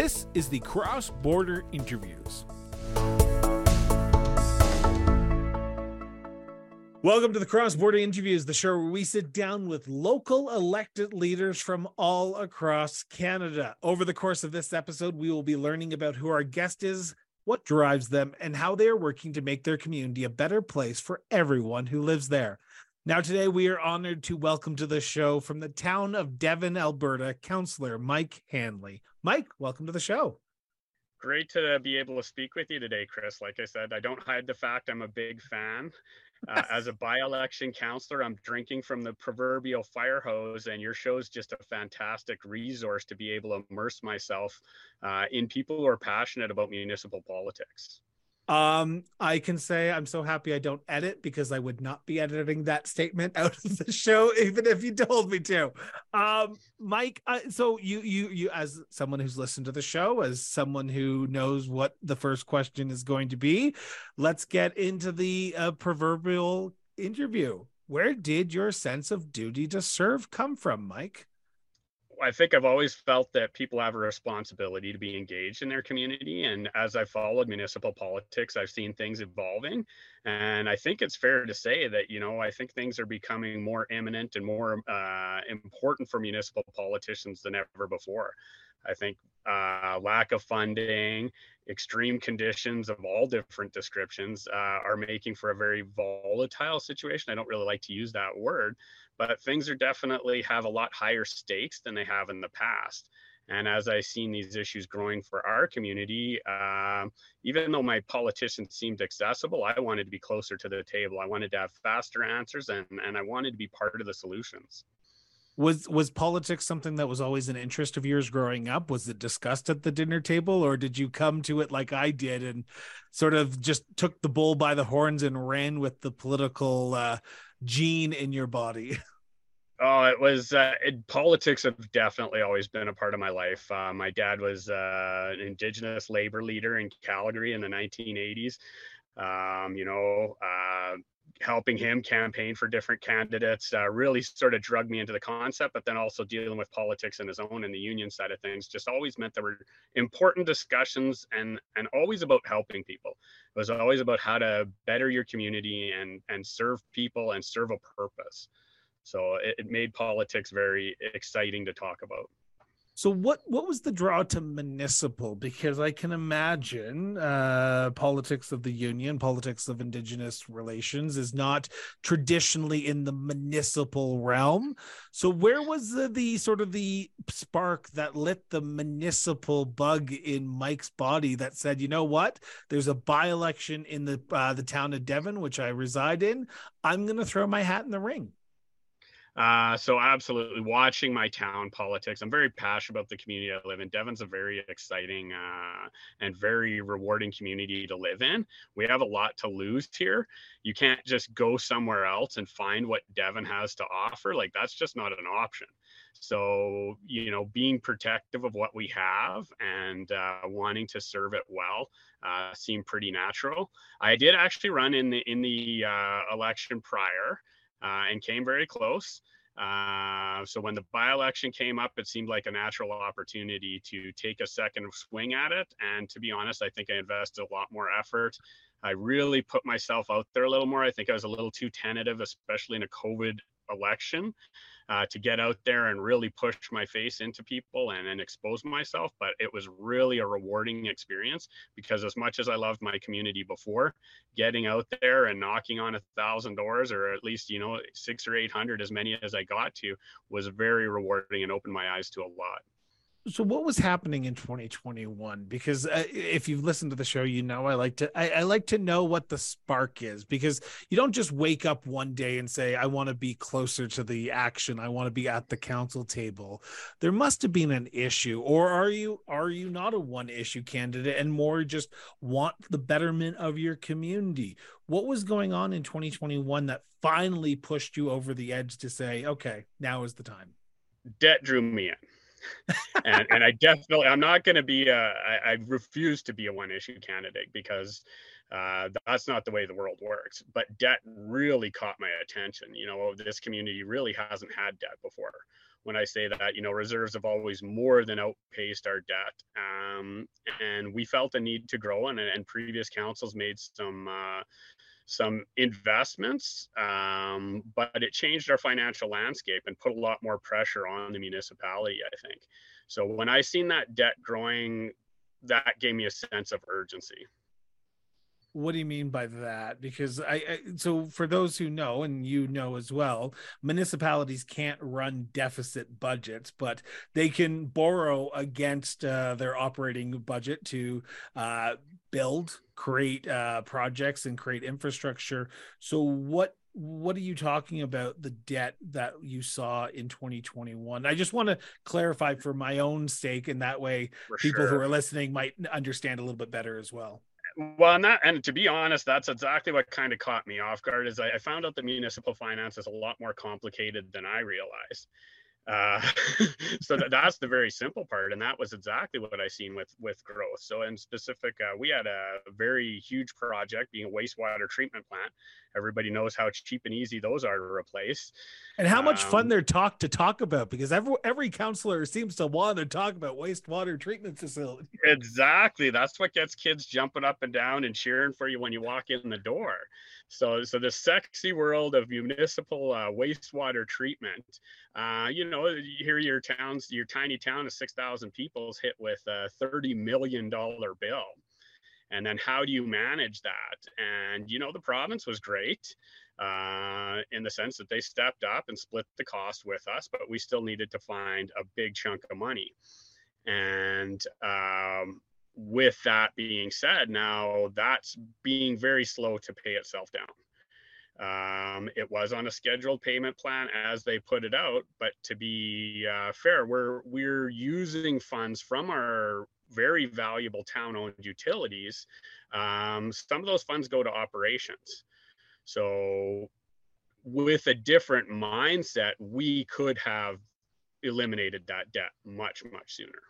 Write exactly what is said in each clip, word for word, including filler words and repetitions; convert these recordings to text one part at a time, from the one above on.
This is the Cross Border Interviews. Welcome to the Cross Border Interviews, the show where we sit down with local elected leaders from all across Canada. Over the course of this episode, we will be learning about who our guest is, what drives them, and how they are working to make their community a better place for everyone who lives there. Now, today, we are honored to welcome to the show from the town of Devon, Alberta, Councillor Mike Hanley. Mike, welcome to the show. Great to be able to speak with you today, Chris. Like I said, I don't hide the fact I'm a big fan. Uh, as a by-election counselor, I'm drinking from the proverbial fire hose, and your show is just a fantastic resource to be able to immerse myself uh, in people who are passionate about municipal politics. Um, I can say I'm so happy I don't edit, because I would not be editing that statement out of the show, even if you told me to. Um, Mike, uh, so you, you, you, as someone who's listened to the show, as someone who knows what the first question is going to be, let's get into the uh, proverbial interview. Where did your sense of duty to serve come from, Mike? I think I've always felt that people have a responsibility to be engaged in their community. And as I followed municipal politics, I've seen things evolving. And I think it's fair to say that, you know, I think things are becoming more imminent and more uh, important for municipal politicians than ever before. I think uh, lack of funding, extreme conditions of all different descriptions uh, are making for a very volatile situation. I don't really like to use that word, but things are definitely have a lot higher stakes than they have in the past. And as I've seen these issues growing for our community, um, even though my politicians seemed accessible, I wanted to be closer to the table. I wanted to have faster answers, and, and I wanted to be part of the solutions. Was was politics something that was always an interest of yours growing up? Was it discussed at the dinner table, or did you come to it like I did and sort of just took the bull by the horns and ran with the political uh, gene in your body? Oh, it was uh, it, politics have definitely always been a part of my life. Uh, my dad was uh, an Indigenous labor leader in Calgary in the nineteen eighties. Um, you know, uh, helping him campaign for different candidates uh, really sort of drug me into the concept, but then also dealing with politics and his own and the union side of things just always meant there were important discussions and and always about helping people. It was always about how to better your community and and serve people and serve a purpose. So it, it made politics very exciting to talk about. So what, what was the draw to municipal? Because I can imagine uh, politics of the union, politics of Indigenous relations is not traditionally in the municipal realm. So where was the, the sort of the spark that lit the municipal bug in Mike's body that said, you know what, there's a by-election in the uh, the town of Devon, which I reside in. I'm going to throw my hat in the ring. Uh, so absolutely watching my town politics. I'm very passionate about the community I live in. Devon's a very exciting uh, and very rewarding community to live in. We have a lot to lose here. You can't just go somewhere else and find what Devon has to offer. Like, that's just not an option. So, you know, being protective of what we have and uh, wanting to serve it well uh, seemed pretty natural. I did actually run in the, in the uh, election prior. Uh, and came very close. Uh, so when the by-election came up, it seemed like a natural opportunity to take a second swing at it. And to be honest, I think I invested a lot more effort. I really put myself out there a little more. I think I was a little too tentative, especially in a COVID election, uh, to get out there and really push my face into people and, and expose myself. But it was really a rewarding experience, because as much as I loved my community before, getting out there and knocking on a thousand doors, or at least, you know, six or eight hundred, as many as I got to, was very rewarding and opened my eyes to a lot. So what was happening in twenty twenty-one? Because uh, if you've listened to the show, you know, I like to I, I like to know what the spark is, because you don't just wake up one day and say, I want to be closer to the action. I want to be at the council table. There must have been an issue, or are you are you not a one issue candidate and more just want the betterment of your community? What was going on in twenty twenty-one that finally pushed you over the edge to say, OK, now is the time? Debt drew me in. and, and I definitely, I'm not going to be, a, I, I refuse to be a one issue candidate, because uh, that's not the way the world works. But debt really caught my attention. You know, this community really hasn't had debt before. when I say that, you know, reserves have always more than outpaced our debt. Um, and we felt the need to grow, and, and previous councils made some uh, some investments, um, but it changed our financial landscape and put a lot more pressure on the municipality, I think. So when I seen that debt growing, that gave me a sense of urgency. What do you mean by that? Because I, I, so for those who know, and you know as well, municipalities can't run deficit budgets, but they can borrow against uh, their operating budget to uh, build, create uh, projects and create infrastructure. So what What are you talking about, the debt that you saw in twenty twenty-one? I just want to clarify for my own sake, and that way for people sure. who are listening might understand a little bit better as well. Well, and, that, and to be honest, that's exactly what kind of caught me off guard, is I, I found out that municipal finance is a lot more complicated than I realized. Uh, so that, that's the very simple part, and that was exactly what I seen with with growth. So in specific, uh, we had a very huge project, being a wastewater treatment plant. Everybody knows how cheap and easy those are to replace, and how much um, fun they're talk to talk about, because every every counselor seems to want to talk about wastewater treatment facility. Exactly, that's what gets kids jumping up and down and cheering for you when you walk in the door. So, so the sexy world of municipal uh, wastewater treatment. Uh, you know. Here, your towns, your tiny town of six thousand people is hit with a thirty million dollar bill. And then how do you manage that? And, you know, the province was great uh, in the sense that they stepped up and split the cost with us, but we still needed to find a big chunk of money. And um, with that being said, now that's being very slow to pay itself down. Um, it was on a scheduled payment plan as they put it out, but to be uh, fair, we're we're using funds from our very valuable town-owned utilities. Um, some of those funds go to operations. So with a different mindset, we could have eliminated that debt much, much sooner.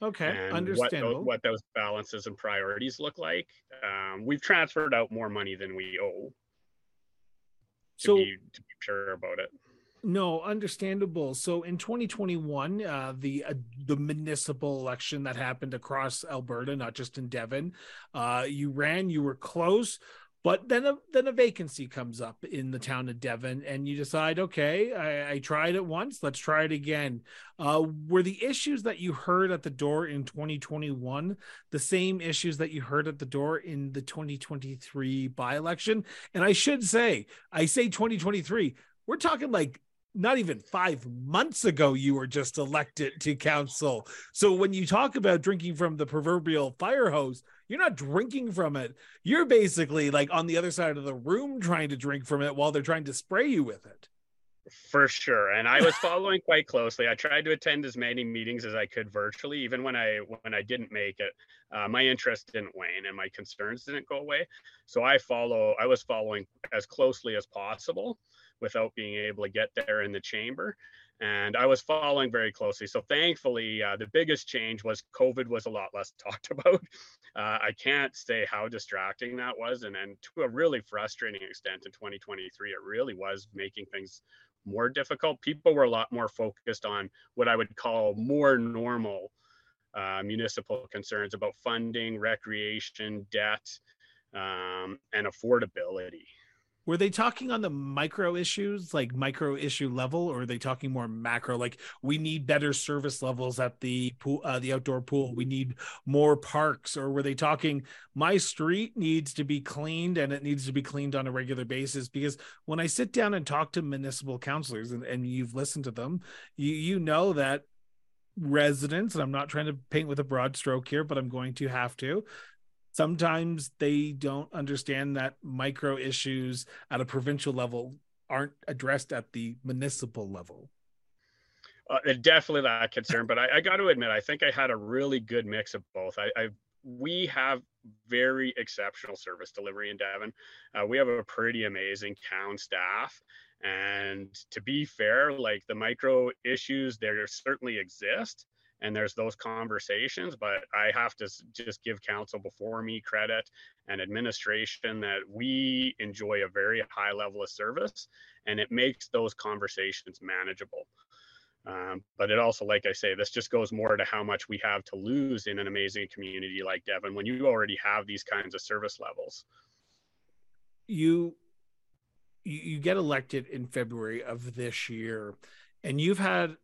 Okay, and understandable. What those, what those balances and priorities look like. Um, we've transferred out more money than we owe. To so, be, to be sure about it. No, understandable. So in twenty twenty-one, uh, the uh, the municipal election that happened across Alberta, not just in Devon, uh, you ran, you were close, but then a, then a vacancy comes up in the town of Devon, and you decide, okay, I, I tried it once, let's try it again. Uh, were the issues that you heard at the door in twenty twenty-one the same issues that you heard at the door in the twenty twenty-three by-election? And I should say, I say twenty twenty-three, we're talking like not even five months ago you were just elected to council. So when you talk about drinking from the proverbial fire hose, you're not drinking from it. You're basically like on the other side of the room trying to drink from it while they're trying to spray you with it. For sure. And I was following quite closely. I tried to attend as many meetings as I could virtually, even when I when I didn't make it. Uh, my interest didn't wane and my concerns didn't go away. So I follow. I was following as closely as possible without being able to get there in the chamber. And I was following very closely. So thankfully, uh, the biggest change was COVID was a lot less talked about. Uh, I can't say how distracting that was. And then to a really frustrating extent in twenty twenty-three, it really was making things more difficult. People were a lot more focused on what I would call more normal uh, municipal concerns about funding, recreation, debt, um, and affordability. Were they talking on the micro issues, like micro issue level, or are they talking more macro? Like, we need better service levels at the pool, uh, the outdoor pool. We need more parks. Or were they talking, my street needs to be cleaned and it needs to be cleaned on a regular basis? Because when I sit down and talk to municipal councilors, and, and you've listened to them, you, you know that residents, and I'm not trying to paint with a broad stroke here, but I'm going to have to, sometimes they don't understand that micro issues at a provincial level aren't addressed at the municipal level. Uh, definitely that concern, but I, I got to admit, I think I had a really good mix of both. I, I we have very exceptional service delivery in Devon. Uh, we have a pretty amazing town staff, and to be fair, like the micro issues, there certainly exist. And there's those conversations, but I have to just give council before me credit and administration that we enjoy a very high level of service, and it makes those conversations manageable. Um, but it also, like I say, this just goes more to how much we have to lose in an amazing community like Devon when you already have these kinds of service levels. You, you get elected in February of this year, and you've had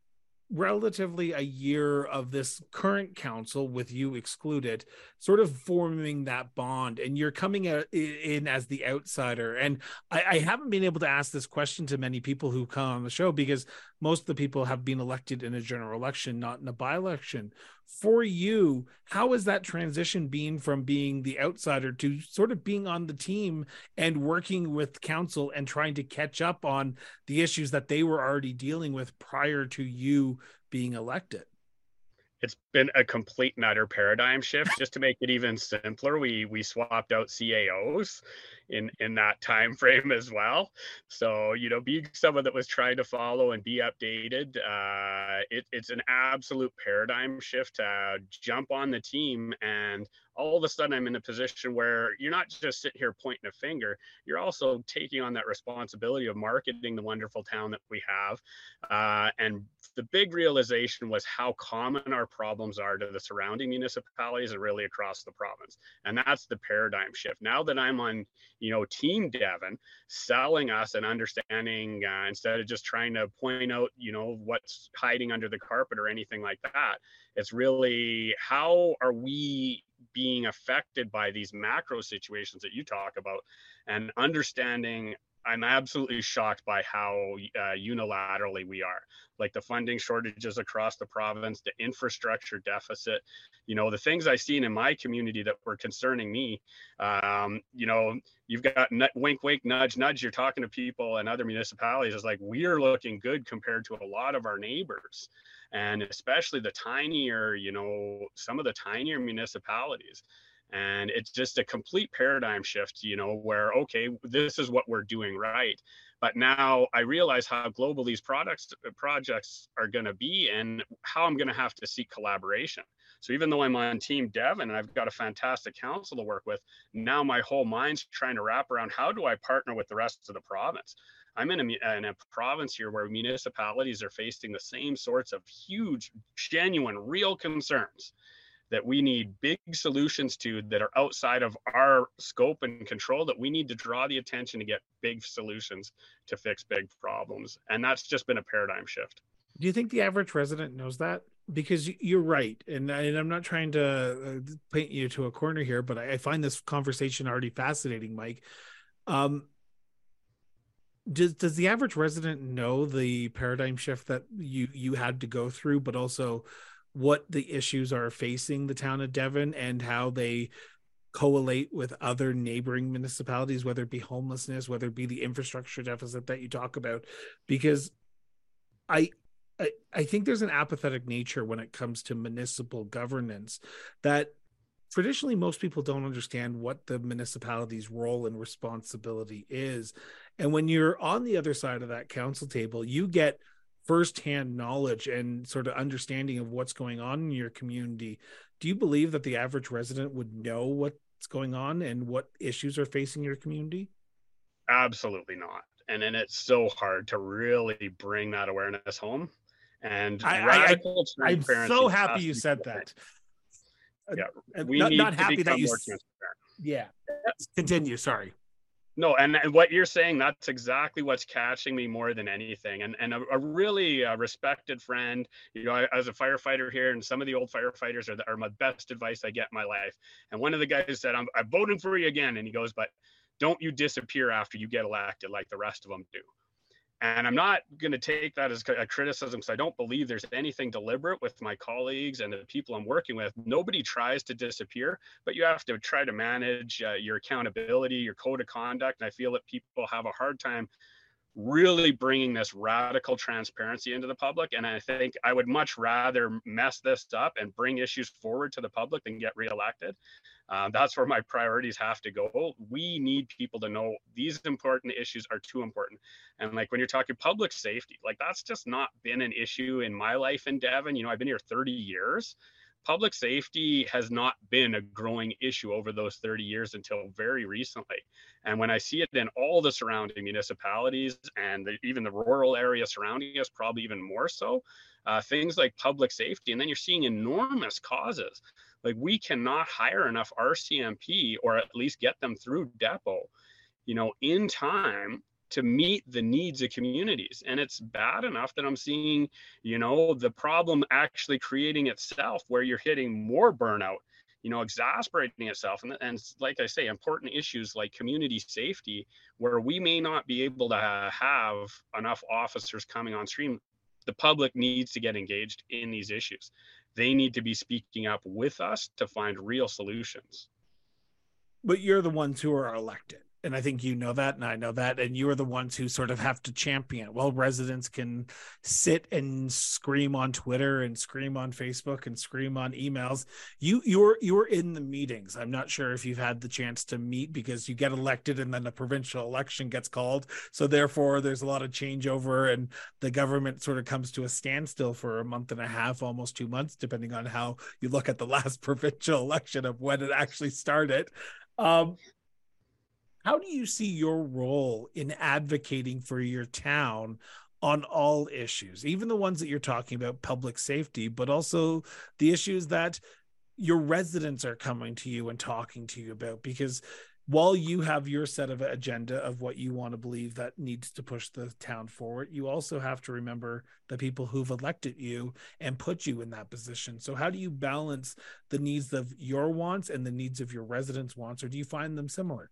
relatively a year of this current council, with you excluded, sort of forming that bond, and you're coming out in as the outsider. And I, I haven't been able to ask this question to many people who come on the show, because most of the people have been elected in a general election, not in a by-election. For you, how has that transition been from being the outsider to sort of being on the team and working with council and trying to catch up on the issues that they were already dealing with prior to you being elected? It's been a complete and utter paradigm shift. Just to make it even simpler, we we swapped out C A Os in in that time frame as well. So, you know, being someone that was trying to follow and be updated, uh, it, it's an absolute paradigm shift to jump on the team, and all of a sudden I'm in a position where you're not just sitting here pointing a finger, you're also taking on that responsibility of marketing the wonderful town that we have. Uh, and the big realization was how common our problems are to the surrounding municipalities and really across the province. And that's the paradigm shift. Now that I'm on, you know, Team Devon, selling us and understanding, uh, instead of just trying to point out, you know, what's hiding under the carpet or anything like that, it's really how are we being affected by these macro situations that you talk about, and understanding. I'm absolutely shocked by how uh, unilaterally we are, like the funding shortages across the province, the infrastructure deficit, you know, the things I've seen in my community that were concerning me. Um, you know, you've got n- wink, wink, nudge, nudge. You're talking to people in other municipalities. It's like, we're looking good compared to a lot of our neighbors, and especially the tinier, you know, some of the tinier municipalities. And it's just a complete paradigm shift, you know, where, okay, this is what we're doing right. But now I realize how global these products, projects are going to be, and how I'm going to have to seek collaboration. So even though I'm on Team Devon and I've got a fantastic council to work with, now my whole mind's trying to wrap around, how do I partner with the rest of the province? I'm in a, in a province here where municipalities are facing the same sorts of huge, genuine, real concerns that we need big solutions to, that are outside of our scope and control, that we need to draw the attention to get big solutions to fix big problems. And that's just been a paradigm shift. Do you think the average resident knows that? Because you're right, and, I, and I'm not trying to paint you to a corner here, but I, I find this conversation already fascinating, Mike. Um, Does does the average resident know the paradigm shift that you, you had to go through, but also what the issues are facing the town of Devon and how they correlate with other neighboring municipalities, whether it be homelessness, whether it be the infrastructure deficit that you talk about? Because I I, I think there's an apathetic nature when it comes to municipal governance that traditionally most people don't understand what the municipality's role and responsibility is. And when you're on the other side of that council table, you get firsthand knowledge and sort of understanding of what's going on in your community. Do you believe that the average resident would know what's going on and what issues are facing your community? Absolutely not. And then it's so hard to really bring that awareness home. And I, radical I, I, transparency. I'm so happy you said that. Yeah, we not, need not to happy become that you, more transparent. Yeah. Continue. Sorry. No, and, and what you're saying, that's exactly what's catching me more than anything. And and a, a really uh, respected friend, you know, I, I was a firefighter here, and some of the old firefighters are, the, are my best advice I get in my life. And one of the guys said, I'm, I'm voting for you again. And he goes, but don't you disappear after you get elected like the rest of them do. And I'm not going to take that as a criticism, because I don't believe there's anything deliberate with my colleagues and the people I'm working with. Nobody tries to disappear, but you have to try to manage uh, your accountability, your code of conduct. And I feel that people have a hard time really bringing this radical transparency into the public. And I think I would much rather mess this up and bring issues forward to the public than get reelected. Uh, that's where my priorities have to go. We need people to know these important issues are too important. And like when you're talking public safety, like that's just not been an issue in my life in Devon. You know, I've been here thirty years. public safety has not been a growing issue over those thirty years until very recently. And when I see it in all the surrounding municipalities and the, even the rural area surrounding us, probably even more so, uh, things like public safety. And then you're seeing enormous causes. Like, we cannot hire enough R C M P, or at least get them through Depot, you know, in time to meet the needs of communities. And it's bad enough that I'm seeing, you know, the problem actually creating itself, where you're hitting more burnout, you know, exasperating itself. And, and like I say, important issues like community safety, where we may not be able to have enough officers coming on stream. The public needs to get engaged in these issues. They need to be speaking up with us to find real solutions. But you're the ones who are elected. And I think you know that, and I know that, and you are the ones who sort of have to champion. Well, residents can sit and scream on Twitter and scream on Facebook and scream on emails. You, you're, you're in the meetings. I'm not sure if you've had the chance to meet, because you get elected and then the provincial election gets called. So therefore there's a lot of changeover, and the government sort of comes to a standstill for a month and a half, almost two months, depending on how you look at the last provincial election of when it actually started. Um, How do you see your role in advocating for your town on all issues, even the ones that you're talking about, public safety, but also the issues that your residents are coming to you and talking to you about? Because while you have your set of agenda of what you want to believe that needs to push the town forward, you also have to remember the people who've elected you and put you in that position. So how do you balance the needs of your wants and the needs of your residents' wants, or do you find them similar?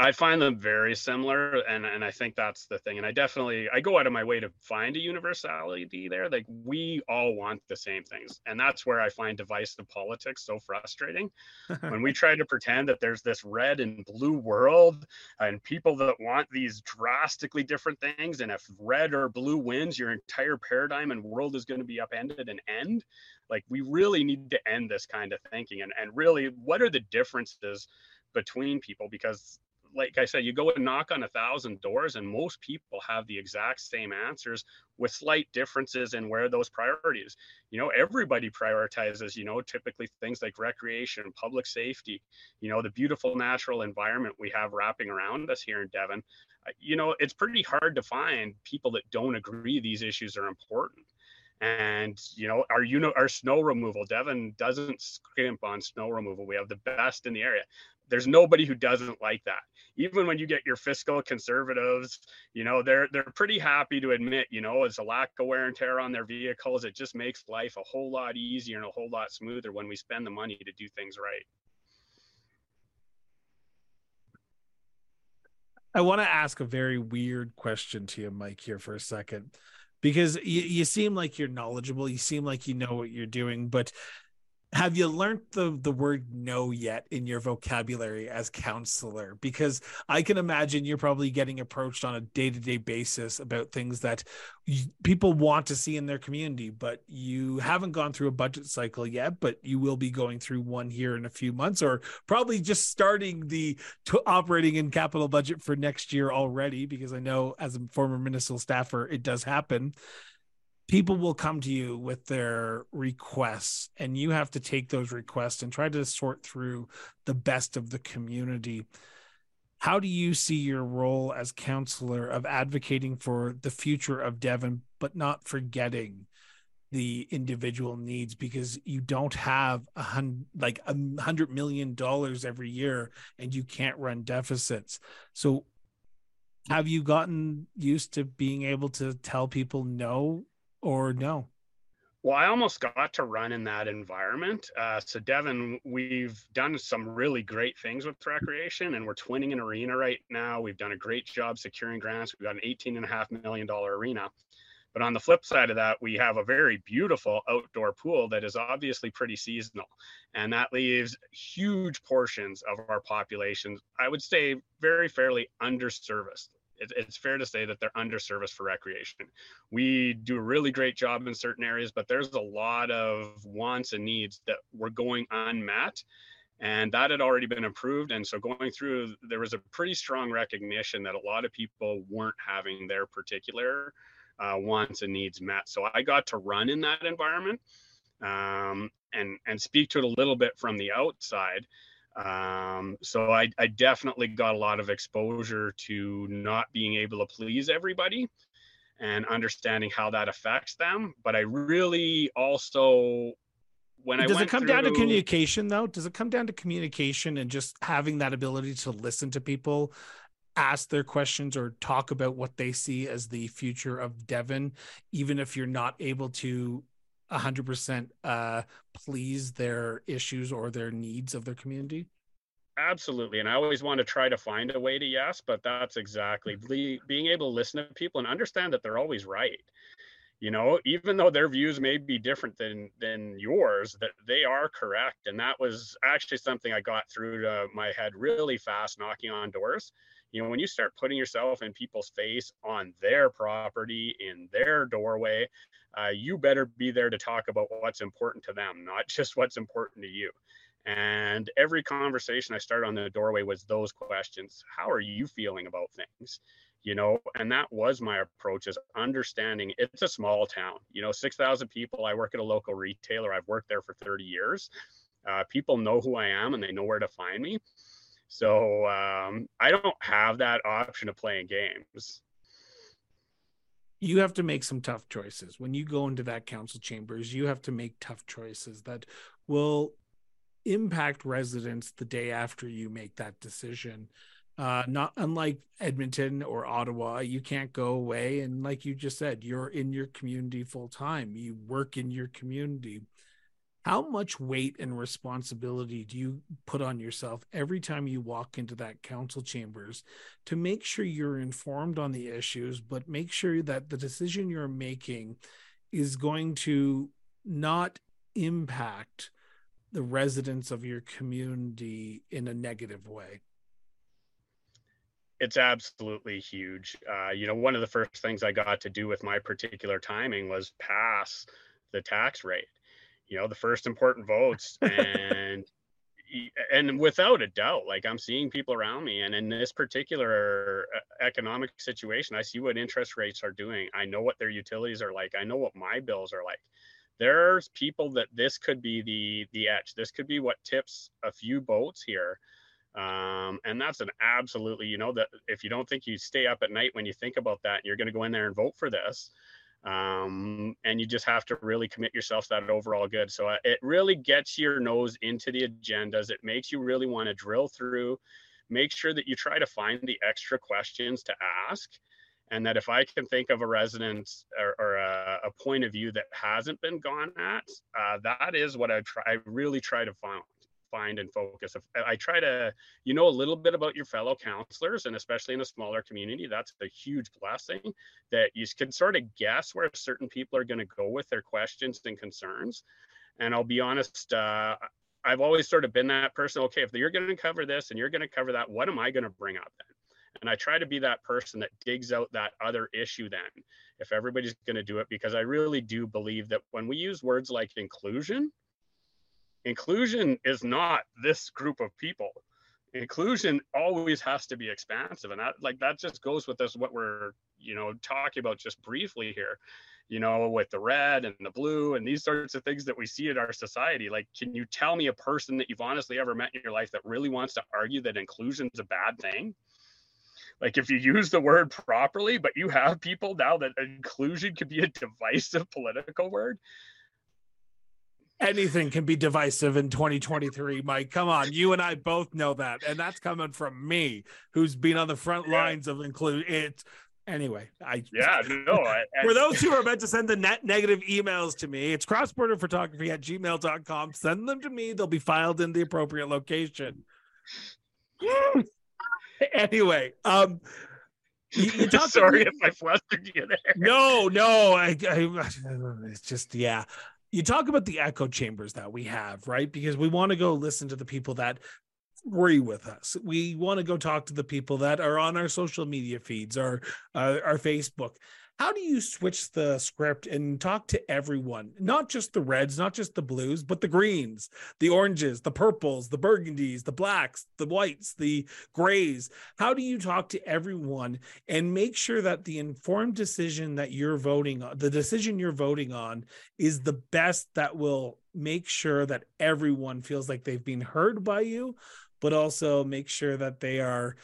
I find them very similar, and, and I think that's the thing. And I definitely, I go out of my way to find a universality there. Like, we all want the same things. And that's where I find divisive politics so frustrating. When we try to pretend that there's this red and blue world and people that want these drastically different things, and if red or blue wins, your entire paradigm and world is going to be upended and end. Like, we really need to end this kind of thinking. And, and really, what are the differences between people? Because like I said, you go and knock on a thousand doors, and most people have the exact same answers with slight differences in where those priorities, you know, everybody prioritizes, you know, typically things like recreation, public safety, you know, the beautiful natural environment we have wrapping around us here in Devon. You know, it's pretty hard to find people that don't agree these issues are important. And, you know, our, you know, our snow removal, Devon doesn't skimp on snow removal. We have the best in the area. There's nobody who doesn't like that. Even when you get your fiscal conservatives, you know, they're they're pretty happy to admit, you know, it's a lack of wear and tear on their vehicles. It just makes life a whole lot easier and a whole lot smoother when we spend the money to do things right. I want to ask a very weird question to you, Mike, here for a second, because you, you seem like you're knowledgeable. You seem like you know what you're doing, but have you learned the, the word no yet in your vocabulary as counselor? Because I can imagine you're probably getting approached on a day-to-day basis about things that you, people want to see in their community, but you haven't gone through a budget cycle yet, but you will be going through one here in a few months, or probably just starting the t- operating and capital budget for next year already, because I know as a former municipal staffer, it does happen. People will come to you with their requests, and you have to take those requests and try to sort through the best of the community. How do you see your role as counselor of advocating for the future of Devon, but not forgetting the individual needs, because you don't have a hundred, like a hundred million dollars every year, and you can't run deficits. So have you gotten used to being able to tell people no? Or no? Well, I almost got to run in that environment. Uh, so Devon, we've done some really great things with recreation, and we're twinning an arena right now. We've done a great job securing grants. We've got an eighteen and a half million dollar arena. But on the flip side of that, we have a very beautiful outdoor pool that is obviously pretty seasonal. And that leaves huge portions of our population, I would say, very fairly underserviced. It's fair to say that they're underserviced for recreation. We do a really great job in certain areas, but there's a lot of wants and needs that were going unmet, and that had already been improved. And so going through, there was a pretty strong recognition that a lot of people weren't having their particular uh, wants and needs met. So I got to run in that environment. um, and, and speak to it a little bit from the outside. Um, so I, I definitely got a lot of exposure to not being able to please everybody and understanding how that affects them. But I really also, when I went through... Does it come down to communication though? Does it come down to communication and just having that ability to listen to people, ask their questions, or talk about what they see as the future of Devon, even if you're not able to one hundred percent uh, please their issues or their needs of their community? Absolutely. And I always want to try to find a way to yes, but that's exactly be, being able to listen to people and understand that they're always right. You know, even though their views may be different than than yours, that they are correct. And that was actually something I got through to my head really fast, knocking on doors. You know, when you start putting yourself in people's face on their property, in their doorway, uh, you better be there to talk about what's important to them, not just what's important to you. And every conversation I started on the doorway was those questions. How are you feeling about things? You know, and that was my approach, is understanding it's a small town, you know, six thousand people. I work at a local retailer. I've worked there for thirty years. Uh, people know who I am and they know where to find me. So um, I don't have that option of playing games. You have to make some tough choices. When you go into that council chambers, you have to make tough choices that will impact residents the day after you make that decision. Uh, not unlike Edmonton or Ottawa, you can't go away. And like you just said, you're in your community full time. You work in your community. How much weight and responsibility do you put on yourself every time you walk into that council chambers to make sure you're informed on the issues, but make sure that the decision you're making is going to not impact the residents of your community in a negative way? It's absolutely huge. Uh, you know, one of the first things I got to do with my particular timing was pass the tax rate, you know, the first important votes. And and without a doubt, like, I'm seeing people around me, and in this particular economic situation, I see what interest rates are doing. I know what their utilities are like. I know what my bills are like. There's people that this could be the, the edge. This could be what tips a few boats here. Um, and that's an absolutely, you know, that if you don't think you stay up at night when you think about that, you're going to go in there and vote for this. Um, and you just have to really commit yourself to that overall good. So uh, it really gets your nose into the agendas. It makes you really want to drill through, make sure that you try to find the extra questions to ask. And that if I can think of a resident or, or a, a point of view that hasn't been gone at, uh, that is what I try, I really try to find. find and focus. I try to, you know, a little bit about your fellow counselors, and especially in a smaller community, that's a huge blessing that you can sort of guess where certain people are going to go with their questions and concerns. And I'll be honest, uh, I've always sort of been that person. Okay, if you're going to cover this and you're going to cover that, what am I going to bring up then? And I try to be that person that digs out that other issue then, if everybody's going to do it, because I really do believe that when we use words like inclusion, inclusion is not this group of people. Inclusion always has to be expansive. And that, like, that just goes with this, what we're, you know, talking about just briefly here, you know, with the red and the blue and these sorts of things that we see in our society. Like, can you tell me a person that you've honestly ever met in your life that really wants to argue that inclusion is a bad thing? Like, if you use the word properly, but you have people now that inclusion could be a divisive political word. Anything can be divisive in twenty twenty-three, Mike. Come on. You and I both know that. And that's coming from me, who's been on the front lines of include it. Anyway, I yeah, no. I, I, for those who are about to send the net negative emails to me, it's crossborderphotography at gmail dot com. Send them to me. They'll be filed in the appropriate location. Anyway, um, You, you talk Sorry to me. If I flustered you there. No, no. I, I, it's just, yeah. You talk about the echo chambers that we have, right? Because we want to go listen to the people that agree with us. We want to go talk to the people that are on our social media feeds, our, uh, our Facebook. How do you switch the script and talk to everyone? Not just the reds, not just the blues, but the greens, the oranges, the purples, the burgundies, the blacks, the whites, the grays. How do you talk to everyone and make sure that the informed decision that you're voting on, the decision you're voting on, is the best that will make sure that everyone feels like they've been heard by you, but also make sure that they are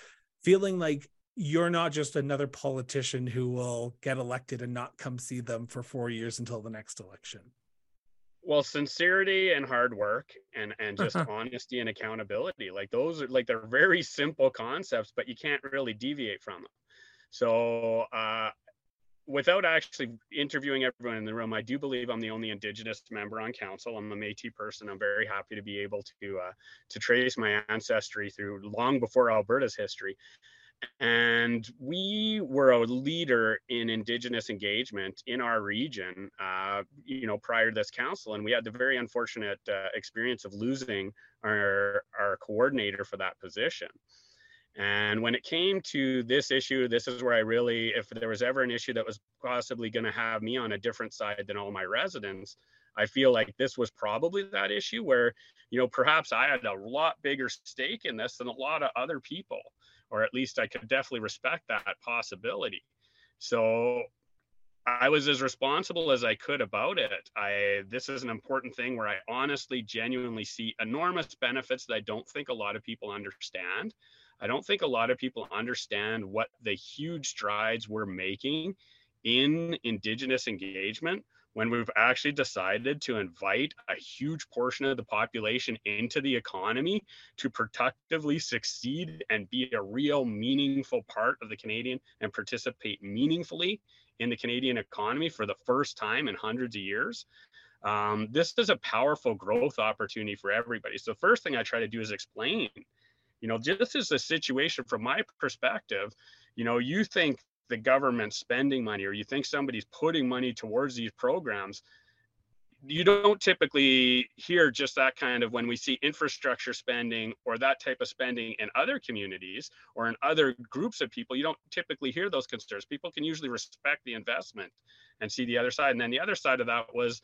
feeling like you're not just another politician who will get elected and not come see them for four years until the next election? Well, sincerity and hard work and, and just honesty and accountability. Like those are like, they're very simple concepts, but you can't really deviate from them. So uh, without actually interviewing everyone in the room, I do believe I'm the only Indigenous member on council. I'm a Métis person. I'm very happy to be able to, uh, to trace my ancestry through long before Alberta's history. And we were a leader in Indigenous engagement in our region, uh, you know, prior to this council. And we had the very unfortunate uh, experience of losing our, our coordinator for that position. And when it came to this issue, this is where I really, if there was ever an issue that was possibly going to have me on a different side than all my residents, I feel like this was probably that issue where, you know, perhaps I had a lot bigger stake in this than a lot of other people, or at least I could definitely respect that possibility. So I was as responsible as I could about it. I, this is an important thing where I honestly, genuinely see enormous benefits that I don't think a lot of people understand. I don't think a lot of people understand what the huge strides we're making in Indigenous engagement when we've actually decided to invite a huge portion of the population into the economy to productively succeed and be a real meaningful part of the Canadian and participate meaningfully in the Canadian economy for the first time in hundreds of years. Um, this is a powerful growth opportunity for everybody. So the first thing I try to do is explain, you know, this is a situation from my perspective. You know, you think the government spending money, or you think somebody's putting money towards these programs, you don't typically hear just that kind of when we see infrastructure spending or that type of spending in other communities or in other groups of people. You don't typically hear those concerns. People can usually respect the investment and see the other side. And then the other side of that was,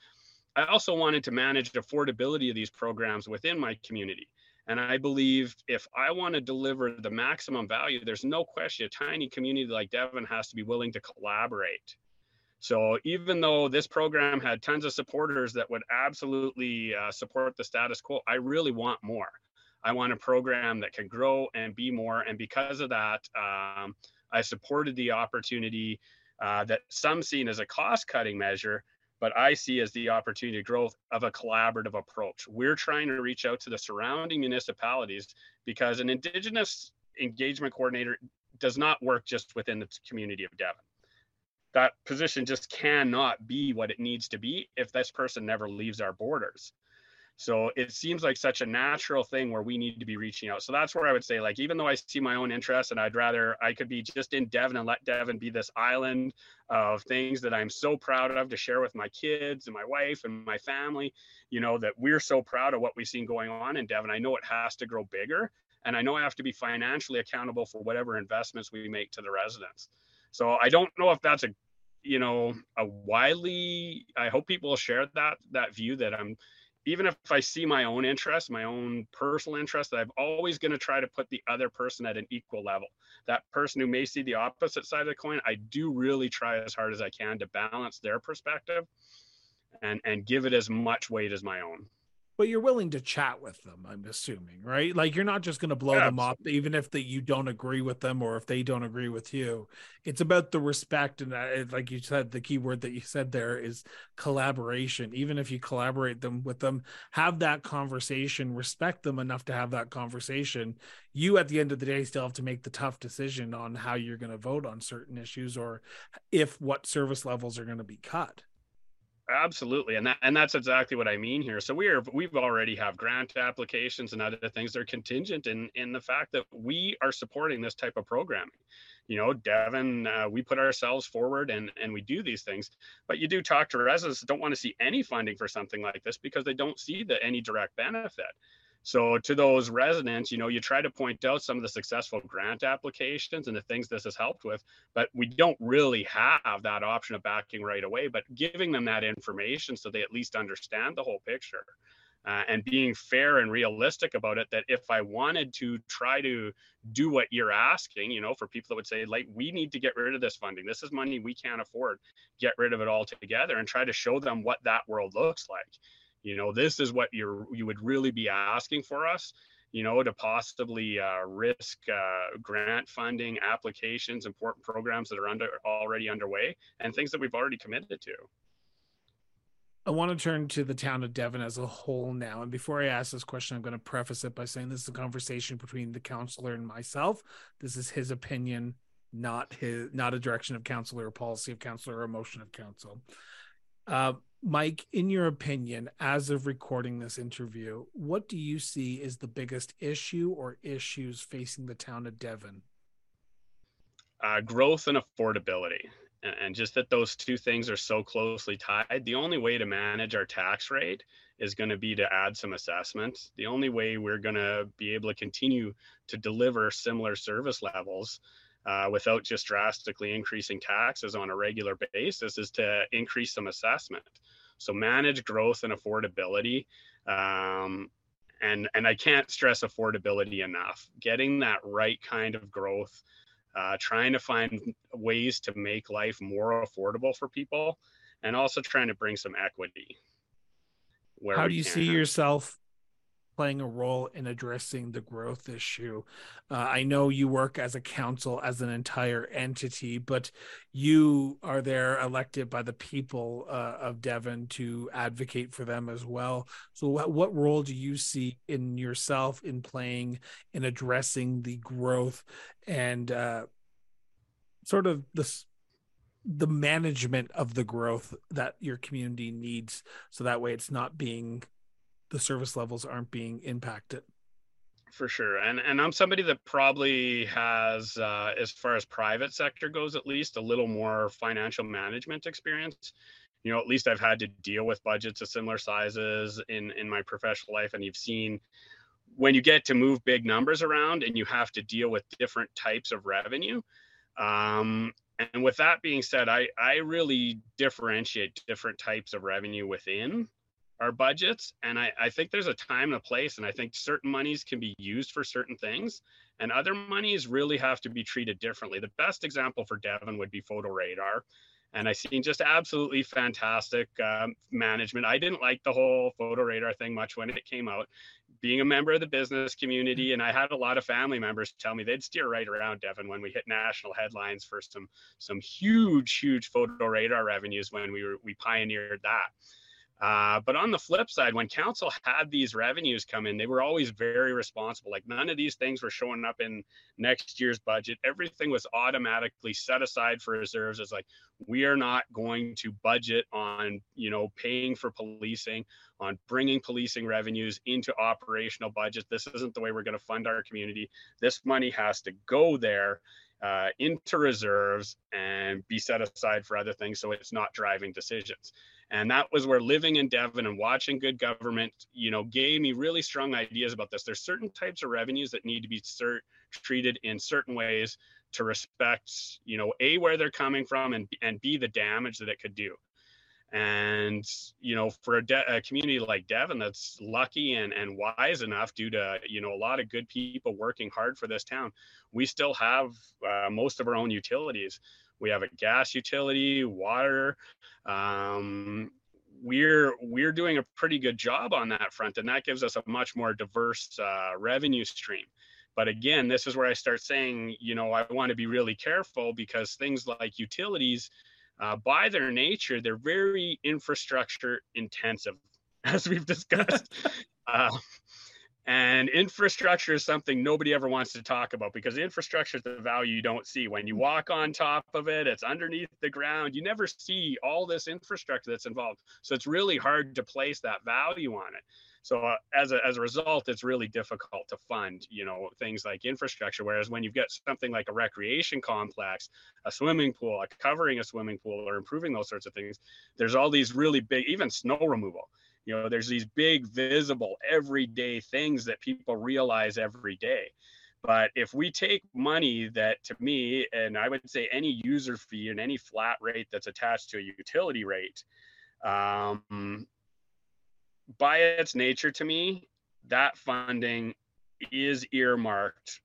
I also wanted to manage affordability of these programs within my community. And I believe if I want to deliver the maximum value, there's no question a tiny community like Devon has to be willing to collaborate. So even though this program had tons of supporters that would absolutely uh, support the status quo, I really want more. I want a program that can grow and be more. And because of that, um, I supported the opportunity uh, that some seen as a cost-cutting measure, but I see as the opportunity to growth of a collaborative approach. We're trying to reach out to the surrounding municipalities because an Indigenous engagement coordinator does not work just within the community of Devon. That position just cannot be what it needs to be if this person never leaves our borders. So it seems like such a natural thing where we need to be reaching out. So that's where I would say, like, even though I see my own interests and I'd rather I could be just in Devon and let Devon be this island of things that I'm so proud of to share with my kids and my wife and my family, you know, that we're so proud of what we've seen going on in Devon. I know it has to grow bigger, and I know I have to be financially accountable for whatever investments we make to the residents. So I don't know if that's a, you know, a widely, I hope people will share that, that view that I'm, even if I see my own interest, my own personal interest, that I'm always going to try to put the other person at an equal level. That person who may see the opposite side of the coin, I do really try as hard as I can to balance their perspective and, and give it as much weight as my own. But you're willing to chat with them, I'm assuming, right? Like you're not just going to blow yeah, them up, even if the, you don't agree with them or if they don't agree with you. It's about the respect. And uh, like you said, the key word that you said there is collaboration. Even if you collaborate them with them, have that conversation, respect them enough to have that conversation. You, at the end of the day, still have to make the tough decision on how you're going to vote on certain issues or if what service levels are going to be cut. Absolutely. And that, and that's exactly what I mean here. So we are, we've already have grant applications and other things that are contingent in, in the fact that we are supporting this type of programming. You know, Devon, uh, we put ourselves forward and, and we do these things, but you do talk to residents that don't want to see any funding for something like this because they don't see the, any direct benefit. So to those residents, you know, you try to point out some of the successful grant applications and the things this has helped with, but we don't really have that option of backing right away, but giving them that information so they at least understand the whole picture. Uh, and being fair and realistic about it, that if I wanted to try to do what you're asking, you know, for people that would say, like, we need to get rid of this funding. This is money we can't afford. Get rid of it altogether, and try to show them what that world looks like. You know, this is what you're, you would really be asking for us, you know, to possibly uh, risk uh, grant funding applications, important programs that are under already underway, and things that we've already committed to. I want to turn to the town of Devon as a whole now. And before I ask this question, I'm going to preface it by saying this is a conversation between the councillor and myself. This is his opinion, not his, not a direction of council or a policy of council or a motion of council. Uh, Mike, in your opinion, as of recording this interview, what do you see is the biggest issue or issues facing the town of Devon? Uh, growth and affordability. And just that those two things are so closely tied. The only way to manage our tax rate is going to be to add some assessments. The only way we're going to be able to continue to deliver similar service levels uh, without just drastically increasing taxes on a regular basis is to increase some assessment. So manage growth and affordability. Um, and, and I can't stress affordability enough. Getting that right kind of growth, Uh, trying to find ways to make life more affordable for people, and also trying to bring some equity. How do you see yourself playing a role in addressing the growth issue? Uh, I know you work as a council, as an entire entity, but you are there elected by the people uh, of Devon to advocate for them as well. So what, what role do you see in yourself in playing in addressing the growth and uh, sort of the, the management of the growth that your community needs, so that way it's not being, the service levels aren't being impacted? For sure. And and I'm somebody that probably has, uh, as far as private sector goes, at least a little more financial management experience. You know, at least I've had to deal with budgets of similar sizes in, in my professional life. And you've seen when you get to move big numbers around and you have to deal with different types of revenue. Um, and with that being said, I, I really differentiate different types of revenue within our budgets. And I, I think there's a time and a place, and I think certain monies can be used for certain things and other monies really have to be treated differently. The best example for Devon would be photo radar. And I seen just absolutely fantastic um, management. I didn't like the whole photo radar thing much when it came out, being a member of the business community. And I had a lot of family members tell me they'd steer right around Devon when we hit national headlines for some, some huge, huge photo radar revenues when we were, we pioneered that. Uh, but on the flip side, when council had these revenues come in, they were always very responsible. Like, none of these things were showing up in next year's budget. Everything was automatically set aside for reserves. It's like, we are not going to budget on, you know, paying for policing, on bringing policing revenues into operational budget. This isn't the way we're going to fund our community. This money has to go there uh, into reserves and be set aside for other things, so it's not driving decisions. And that was where living in Devon and watching good government, you know, gave me really strong ideas about this. There's certain types of revenues that need to be cert- treated in certain ways to respect, you know, A, where they're coming from, and, and B, the damage that it could do. And, you know, for a, de- a community like Devon that's lucky and, and wise enough, due to, you know, a lot of good people working hard for this town, we still have uh, most of our own utilities. We have a gas utility, water. Um, we're we're doing a pretty good job on that front, and that gives us a much more diverse uh, revenue stream. But again, this is where I start saying, you know, I want to be really careful, because things like utilities, uh, by their nature, they're very infrastructure intensive, as we've discussed. uh, And infrastructure is something nobody ever wants to talk about, because infrastructure is the value you don't see. When you walk on top of it, it's underneath the ground. You never see all this infrastructure that's involved. So it's really hard to place that value on it. So uh, as, a, as a result, it's really difficult to fund, you know, things like infrastructure. Whereas when you've got something like a recreation complex, a swimming pool, a covering a swimming pool, or improving those sorts of things, there's all these really big, even snow removal. You know, there's these big, visible, everyday things that people realize every day. But if we take money that, to me, and I would say any user fee and any flat rate that's attached to a utility rate, um, by its nature, to me, that funding is earmarked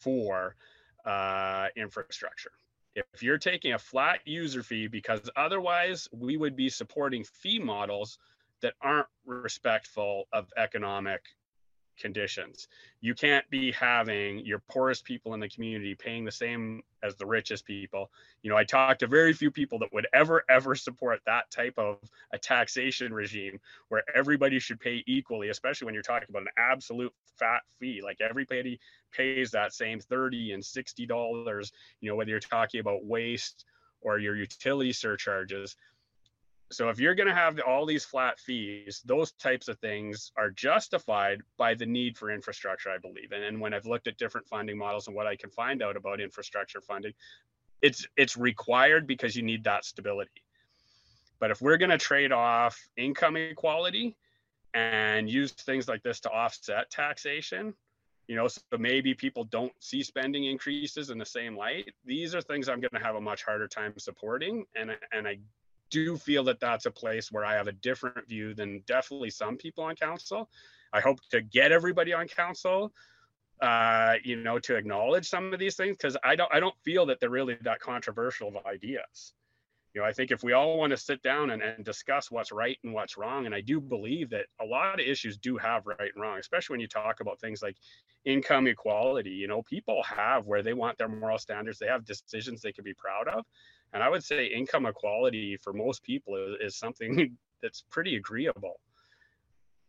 for uh, infrastructure. If you're taking a flat user fee, because otherwise we would be supporting fee models that aren't respectful of economic conditions. You can't be having your poorest people in the community paying the same as the richest people. You know, I talked to very few people that would ever, ever support that type of a taxation regime where everybody should pay equally, especially when you're talking about an absolute fat fee. Like everybody pays that same thirty and sixty dollars, you know, whether you're talking about waste or your utility surcharges. So if you're going to have all these flat fees, those types of things are justified by the need for infrastructure, I believe. And, and when I've looked at different funding models and what I can find out about infrastructure funding, it's it's required because you need that stability. But if we're going to trade off income inequality and use things like this to offset taxation, you know, so maybe people don't see spending increases in the same light. These are things I'm going to have a much harder time supporting, and and I. do feel that that's a place where I have a different view than definitely some people on council. I hope to get everybody on council, uh, you know, to acknowledge some of these things, because I don't, I don't feel that they're really that controversial of ideas. You know, I think if we all want to sit down and, and discuss what's right and what's wrong, and I do believe that a lot of issues do have right and wrong, especially when you talk about things like income equality. You know, people have where they want their moral standards, they have decisions they can be proud of. And I would say income equality for most people is, is something that's pretty agreeable.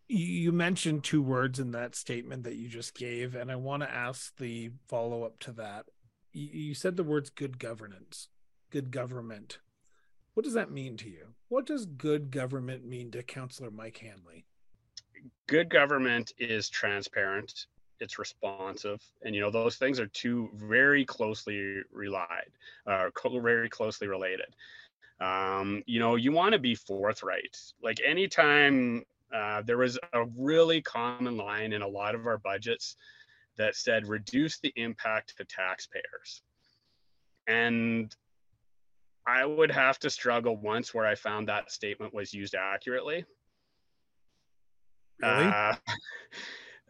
You mentioned two words in that statement that you just gave, and I want to ask the follow-up to that. You said the words good governance, good government. What does that mean to you? What does good government mean to Councillor Mike Hanley? Good government is transparent. It's responsive. And, you know, those things are two very closely relied, uh, very closely related. Um, you know, you want to be forthright. Like anytime uh, there was a really common line in a lot of our budgets that said, reduce the impact to taxpayers. And I would have to struggle once where I found that statement was used accurately. Really? Uh,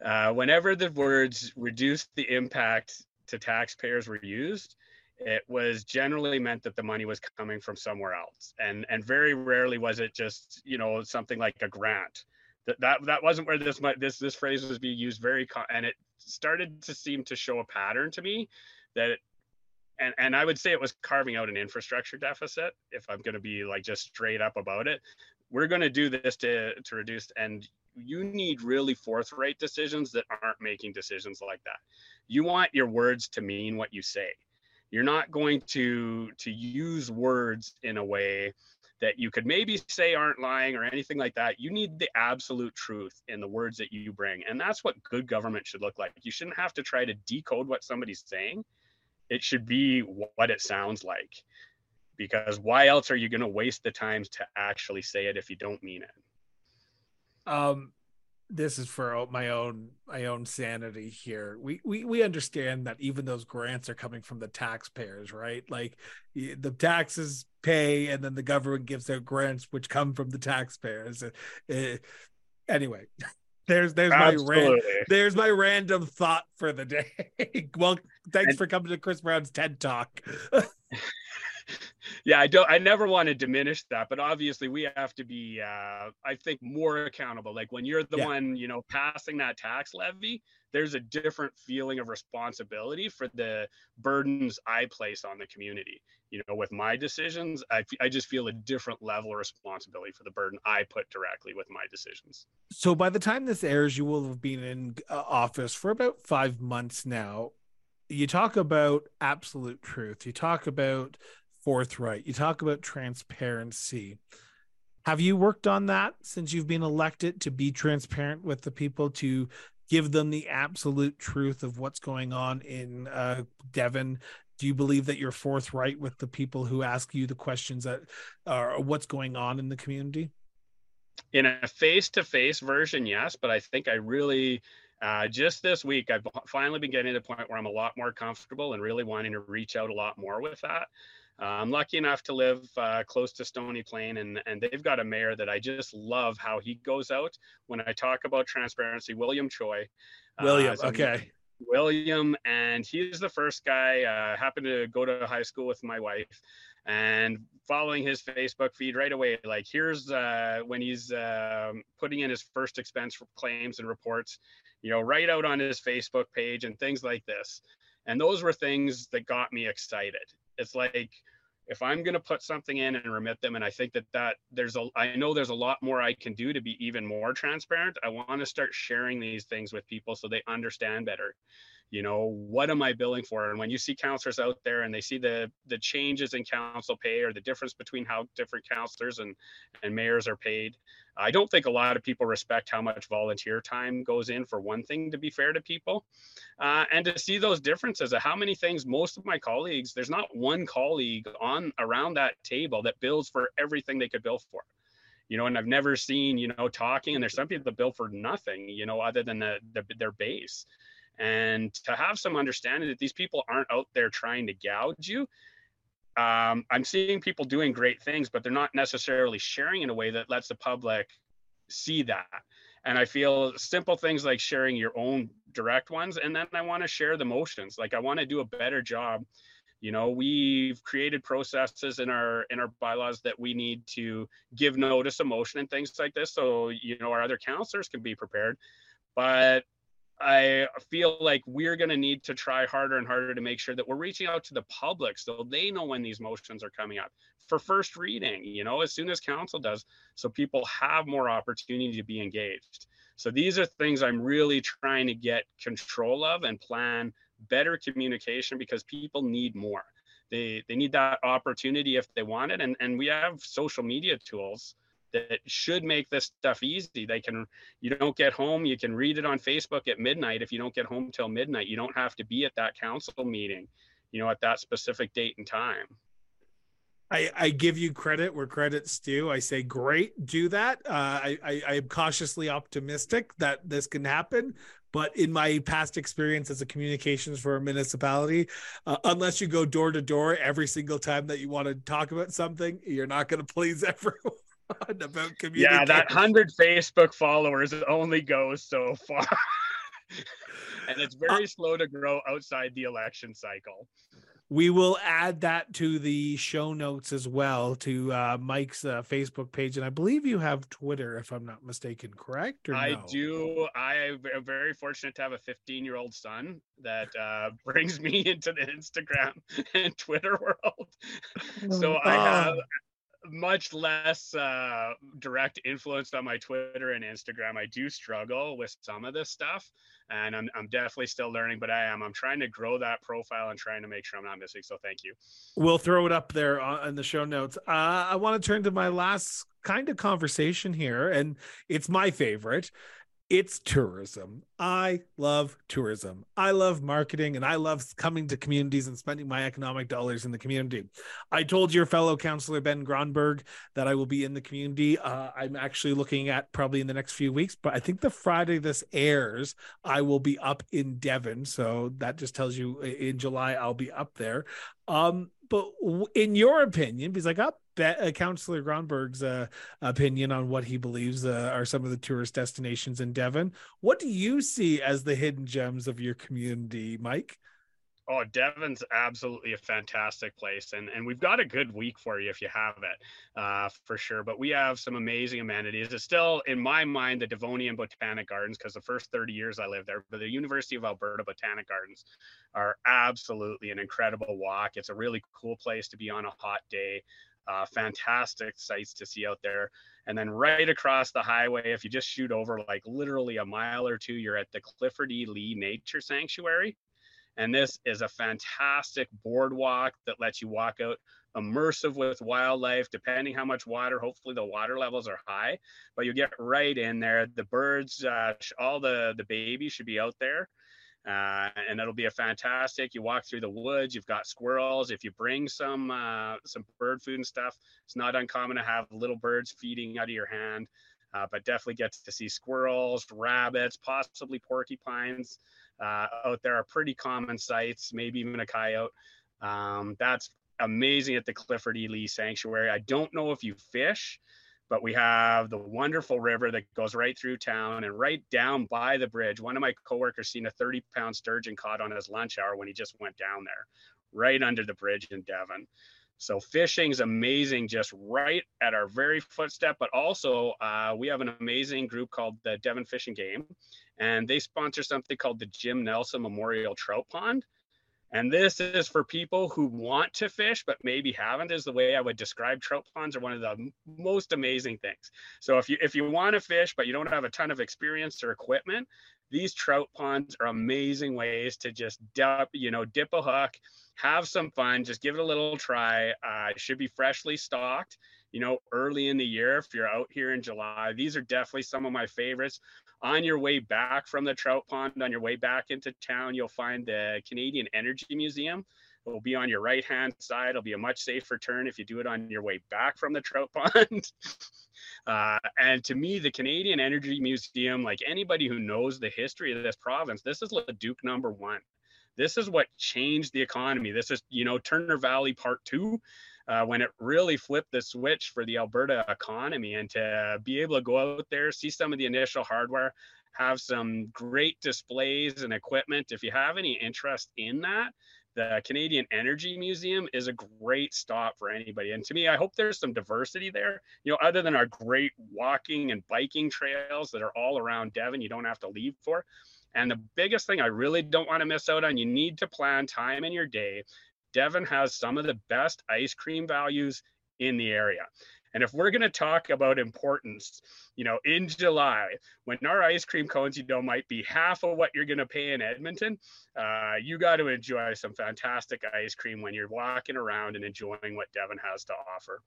Uh, whenever the words reduce the impact to taxpayers were used, it was generally meant that the money was coming from somewhere else. And and very rarely was it just, you know, something like a grant. That that, that wasn't where this, this this phrase was being used very, and it started to seem to show a pattern to me that, it, and, and I would say it was carving out an infrastructure deficit, if I'm going to be like just straight up about it. We're going to do this to, to reduce, and you need really forthright decisions that aren't making decisions like that. You want your words to mean what you say. You're not going to to use words in a way that you could maybe say aren't lying or anything like that. You need the absolute truth in the words that you bring. And that's what good government should look like. You shouldn't have to try to decode what somebody's saying. It should be what it sounds like. Because why else are you going to waste the time to actually say it if you don't mean it? Um, this is for my own, my own sanity here. We, we, we understand that even those grants are coming from the taxpayers, right? Like the taxes pay, and then the government gives out grants, which come from the taxpayers. Uh, anyway, there's, there's Absolutely. my, ran, there's my random thought for the day. Well, thanks for coming to Chris Brown's TED Talk. Yeah, I don't. I never want to diminish that, but obviously we have to be, uh, I think, more accountable. Like when you're the yeah. one, you know, passing that tax levy, there's a different feeling of responsibility for the burdens I place on the community. You know, with my decisions, I, I just feel a different level of responsibility for the burden I put directly with my decisions. So by the time this airs, you will have been in office for about five months now. You talk about absolute truth. You talk about forthright. You talk about transparency. Have you worked on that since you've been elected, to be transparent with the people, to give them the absolute truth of what's going on in uh, Devon? Do you believe that you're forthright with the people who ask you the questions that are what's going on in the community? in a face-to-face version, yes, but I think I really, uh, just this week, I've finally been getting to the point where I'm a lot more comfortable and really wanting to reach out a lot more with that. Uh, I'm lucky enough to live uh, close to Stony Plain, and, and they've got a mayor that I just love how he goes out when I talk about transparency, William Choi. William, uh, okay. William, and he's the first guy, uh, happened to go to high school with my wife, and following his Facebook feed right away, like here's uh, when he's um, putting in his first expense claims and reports, you know, right out on his Facebook page and things like this. And those were things that got me excited. It's like, if I'm going to put something in and remit them, and I think that that there's a, I know there's a lot more I can do to be even more transparent. I want to start sharing these things with people so they understand better. You know, what am I billing for? And when you see counselors out there and they see the the changes in council pay or the difference between how different counselors and and mayors are paid, I don't think a lot of people respect how much volunteer time goes in, for one thing, to be fair to people. Uh, and to see those differences of how many things most of my colleagues, there's not one colleague on around that table that bills for everything they could bill for. You know, and I've never seen, you know, talking, and there's some people that bill for nothing, you know, other than the, the, their base. And to have some understanding that these people aren't out there trying to gouge you. Um, I'm seeing people doing great things, but they're not necessarily sharing in a way that lets the public see that. And I feel simple things like sharing your own direct ones. And then I want to share the motions. Like, I want to do a better job. You know, we've created processes in our in our bylaws that we need to give notice of motion and things like this. So, you know, our other counselors can be prepared. But I feel like we're going to need to try harder and harder to make sure that we're reaching out to the public so they know when these motions are coming up for first reading, you know, as soon as council does, so people have more opportunity to be engaged. So these are things I'm really trying to get control of and plan better communication, because people need more. They, they need that opportunity if they want it. And, and we have social media tools that should make this stuff easy. They can, you don't get home, you can read it on Facebook at midnight. If you don't get home till midnight, you don't have to be at that council meeting, you know, at that specific date and time. I, I give you credit where credit's due. I say, great, do that. Uh, I, I, I'm cautiously optimistic that this can happen. But in my past experience as a communications for a municipality, uh, unless you go door to door every single time that you want to talk about something, you're not going to please everyone. About yeah, that one hundred Facebook followers only goes so far. And it's very uh, slow to grow outside the election cycle. We will add that to the show notes as well, to uh, Mike's uh, Facebook page. And I believe you have Twitter, if I'm not mistaken, correct? Or I no? do. I am very fortunate to have a fifteen-year-old son that uh, brings me into the Instagram and Twitter world. So uh, I have much less uh, direct influence on my Twitter and Instagram. I do struggle with some of this stuff, and I'm, I'm definitely still learning, but I am. I'm trying to grow that profile and trying to make sure I'm not missing. So thank you. We'll throw it up there on the show notes. Uh, I want to turn to my last kind of conversation here, and it's my favorite. It's tourism. I love tourism. I love marketing, and I love coming to communities and spending my economic dollars in the community. I told your fellow councillor, Ben Gronberg, that I will be in the community. Uh, I'm actually looking at probably in the next few weeks, but I think the Friday this airs, I will be up in Devon. So that just tells you in July, I'll be up there. Um, but in your opinion, because I got uh, Councillor Gronberg's uh, opinion on what he believes uh, are some of the tourist destinations in Devon, what do you see as the hidden gems of your community, Mike? Oh, Devon's absolutely a fantastic place. And, and we've got a good week for you if you have it, uh, for sure. But we have some amazing amenities. It's still, in my mind, the Devonian Botanic Gardens, because the first thirty years I lived there. But the University of Alberta Botanic Gardens are absolutely an incredible walk. It's a really cool place to be on a hot day. Uh, fantastic sights to see out there. And then right across the highway, if you just shoot over like literally a mile or two, you're at the Clifford E. Lee Nature Sanctuary. And this is a fantastic boardwalk that lets you walk out immersive with wildlife, depending how much water. Hopefully the water levels are high, but you get right in there. The birds, uh, all the, the babies should be out there. Uh, and it'll be a fantastic, you walk through the woods, you've got squirrels. If you bring some, uh, some bird food and stuff, it's not uncommon to have little birds feeding out of your hand. uh, but definitely get to see squirrels, rabbits, possibly porcupines uh, out there. Are pretty common sights, maybe even a coyote. Um, that's amazing at the Clifford E. Lee Sanctuary. I don't know if you fish, but we have the wonderful river that goes right through town, and right down by the bridge, one of my coworkers seen a thirty pound sturgeon caught on his lunch hour when he just went down there, right under the bridge in Devon. So fishing's amazing, just right at our very footstep. But also uh, we have an amazing group called the Devon Fish and Game, and they sponsor something called the Jim Nelson Memorial Trout Pond. And this is for people who want to fish, but maybe haven't, is the way I would describe trout ponds are one of the most amazing things. So if you if you want to fish, but you don't have a ton of experience or equipment, these trout ponds are amazing ways to just dip, you know, dip a hook, have some fun, just give it a little try. Uh, it should be freshly stocked, you know, early in the year if you're out here in July. These are definitely some of my favorites. On your way back from the trout pond, on your way back into town, you'll find the Canadian Energy Museum. It will be on your right-hand side. It'll be a much safer turn if you do it on your way back from the trout pond. uh, and to me, the Canadian Energy Museum, like anybody who knows the history of this province, this is Leduc number one. This is what changed the economy. This is, you know, Turner Valley part two. Uh, when it really flipped the switch for the Alberta economy, and to be able to go out there, see some of the initial hardware, have some great displays and equipment. If you have any interest in that, the Canadian Energy Museum is a great stop for anybody. And to me, I hope there's some diversity there. You know, other than our great walking and biking trails that are all around Devon, you don't have to leave for. And the biggest thing I really don't want to miss out on, you need to plan time in your day. Devon has some of the best ice cream values in the area. And if we're going to talk about importance, you know, in July, when our ice cream cones, you know, might be half of what you're going to pay in Edmonton, uh, you got to enjoy some fantastic ice cream when you're walking around and enjoying what Devon has to offer.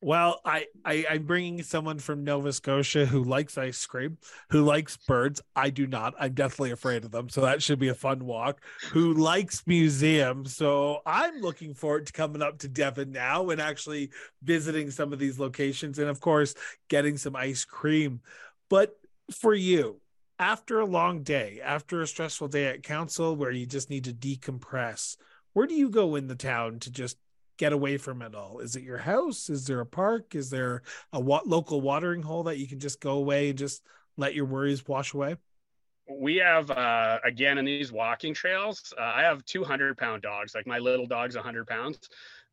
Well, I, I, I'm bringing someone from Nova Scotia who likes ice cream, who likes birds. I do not. I'm deathly afraid of them. So that should be a fun walk. Who likes museums. So I'm looking forward to coming up to Devon now and actually visiting some of these locations and, of course, getting some ice cream. But for you, after a long day, after a stressful day at council where you just need to decompress, where do you go in the town to just get away from it all? Is it your house? Is there a park? Is there a wa- local watering hole that you can just go away and just let your worries wash away? We have, uh, again, in these walking trails, uh, I have two hundred pound dogs. Like my little dog's one hundred pounds.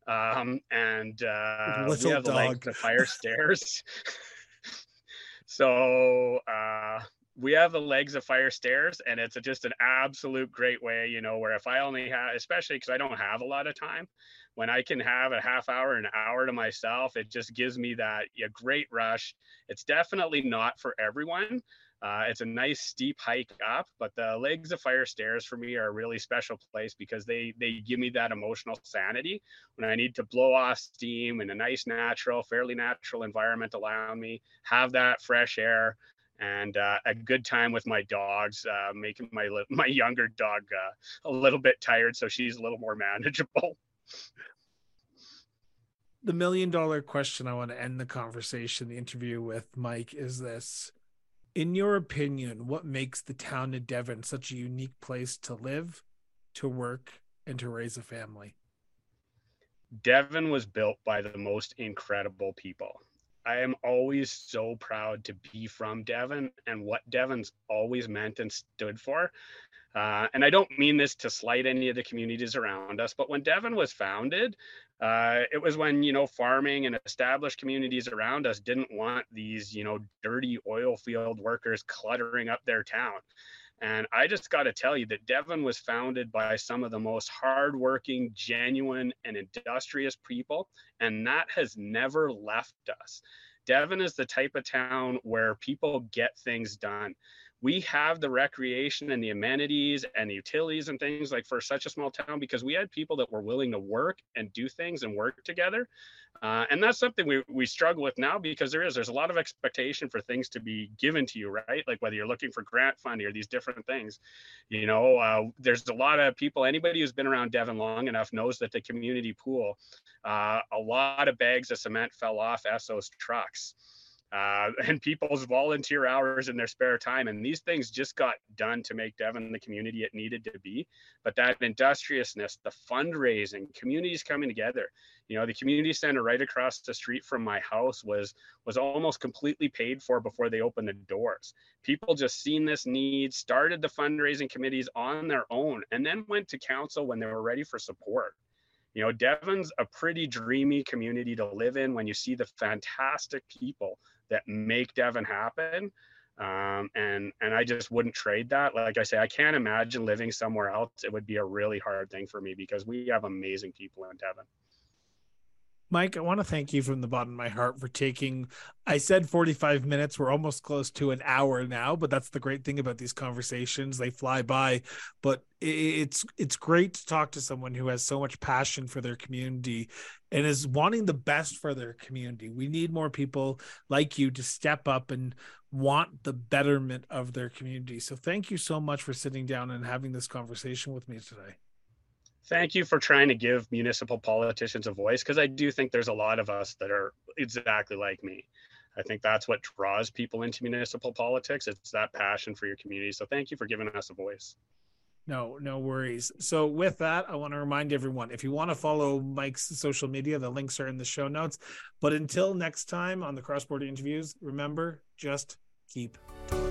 Um, and uh, we have the, like, the fire stairs. So uh, we have the legs of fire stairs, and it's a, just an absolute great way, you know, where if I only have, especially because I don't have a lot of time, when I can have a half hour, an hour to myself, it just gives me that yeah, great rush. It's definitely not for everyone. Uh, it's a nice steep hike up, but the legs of fire stairs for me are a really special place because they they give me that emotional sanity when I need to blow off steam in a nice natural, fairly natural environment, allowing me have that fresh air and uh, a good time with my dogs, uh, making my my younger dog uh, a little bit tired, so she's a little more manageable. The million dollar question I want to end the conversation, the interview with Mike, is this. In your opinion, what makes the town of Devon such a unique place to live, to work, and to raise a family? Devon was built by the most incredible people. I am always so proud to be from Devon and what Devon's always meant and stood for. Uh, and I don't mean this to slight any of the communities around us, but when Devon was founded, uh, it was when, you know, farming and established communities around us didn't want these, you know, dirty oil field workers cluttering up their town. And I just got to tell you that Devon was founded by some of the most hardworking, genuine, and industrious people, and that has never left us. Devon is the type of town where people get things done. We have the recreation and the amenities and the utilities and things like for such a small town because we had people that were willing to work and do things and work together. Uh, and that's something we, we struggle with now because there is, there's a lot of expectation for things to be given to you, right? Like whether you're looking for grant funding or these different things, you know, uh, there's a lot of people, anybody who's been around Devon long enough knows that the community pool, uh, a lot of bags of cement fell off S O's trucks. uh, and people's volunteer hours in their spare time. And these things just got done to make Devon the community it needed to be. But that industriousness, the fundraising, communities coming together, you know, the community center right across the street from my house was, was almost completely paid for before they opened the doors. People just seen this need, started the fundraising committees on their own, and then went to council when they were ready for support. You know, Devon's a pretty dreamy community to live in when you see the fantastic people that make Devon happen. Um, and, and I just wouldn't trade that. Like I say, I can't imagine living somewhere else. It would be a really hard thing for me because we have amazing people in Devon. Mike, I want to thank you from the bottom of my heart for taking, I said forty-five minutes, we're almost close to an hour now, but that's the great thing about these conversations. They fly by, but it's it's great to talk to someone who has so much passion for their community and is wanting the best for their community. We need more people like you to step up and want the betterment of their community. So thank you so much for sitting down and having this conversation with me today. Thank you for trying to give municipal politicians a voice, because I do think there's a lot of us that are exactly like me. I think that's what draws people into municipal politics. It's that passion for your community. So thank you for giving us a voice. No, no worries. So with that, I want to remind everyone, if you want to follow Mike's social media, the links are in the show notes. But until next time on the Cross Border Interviews, remember, just keep talking.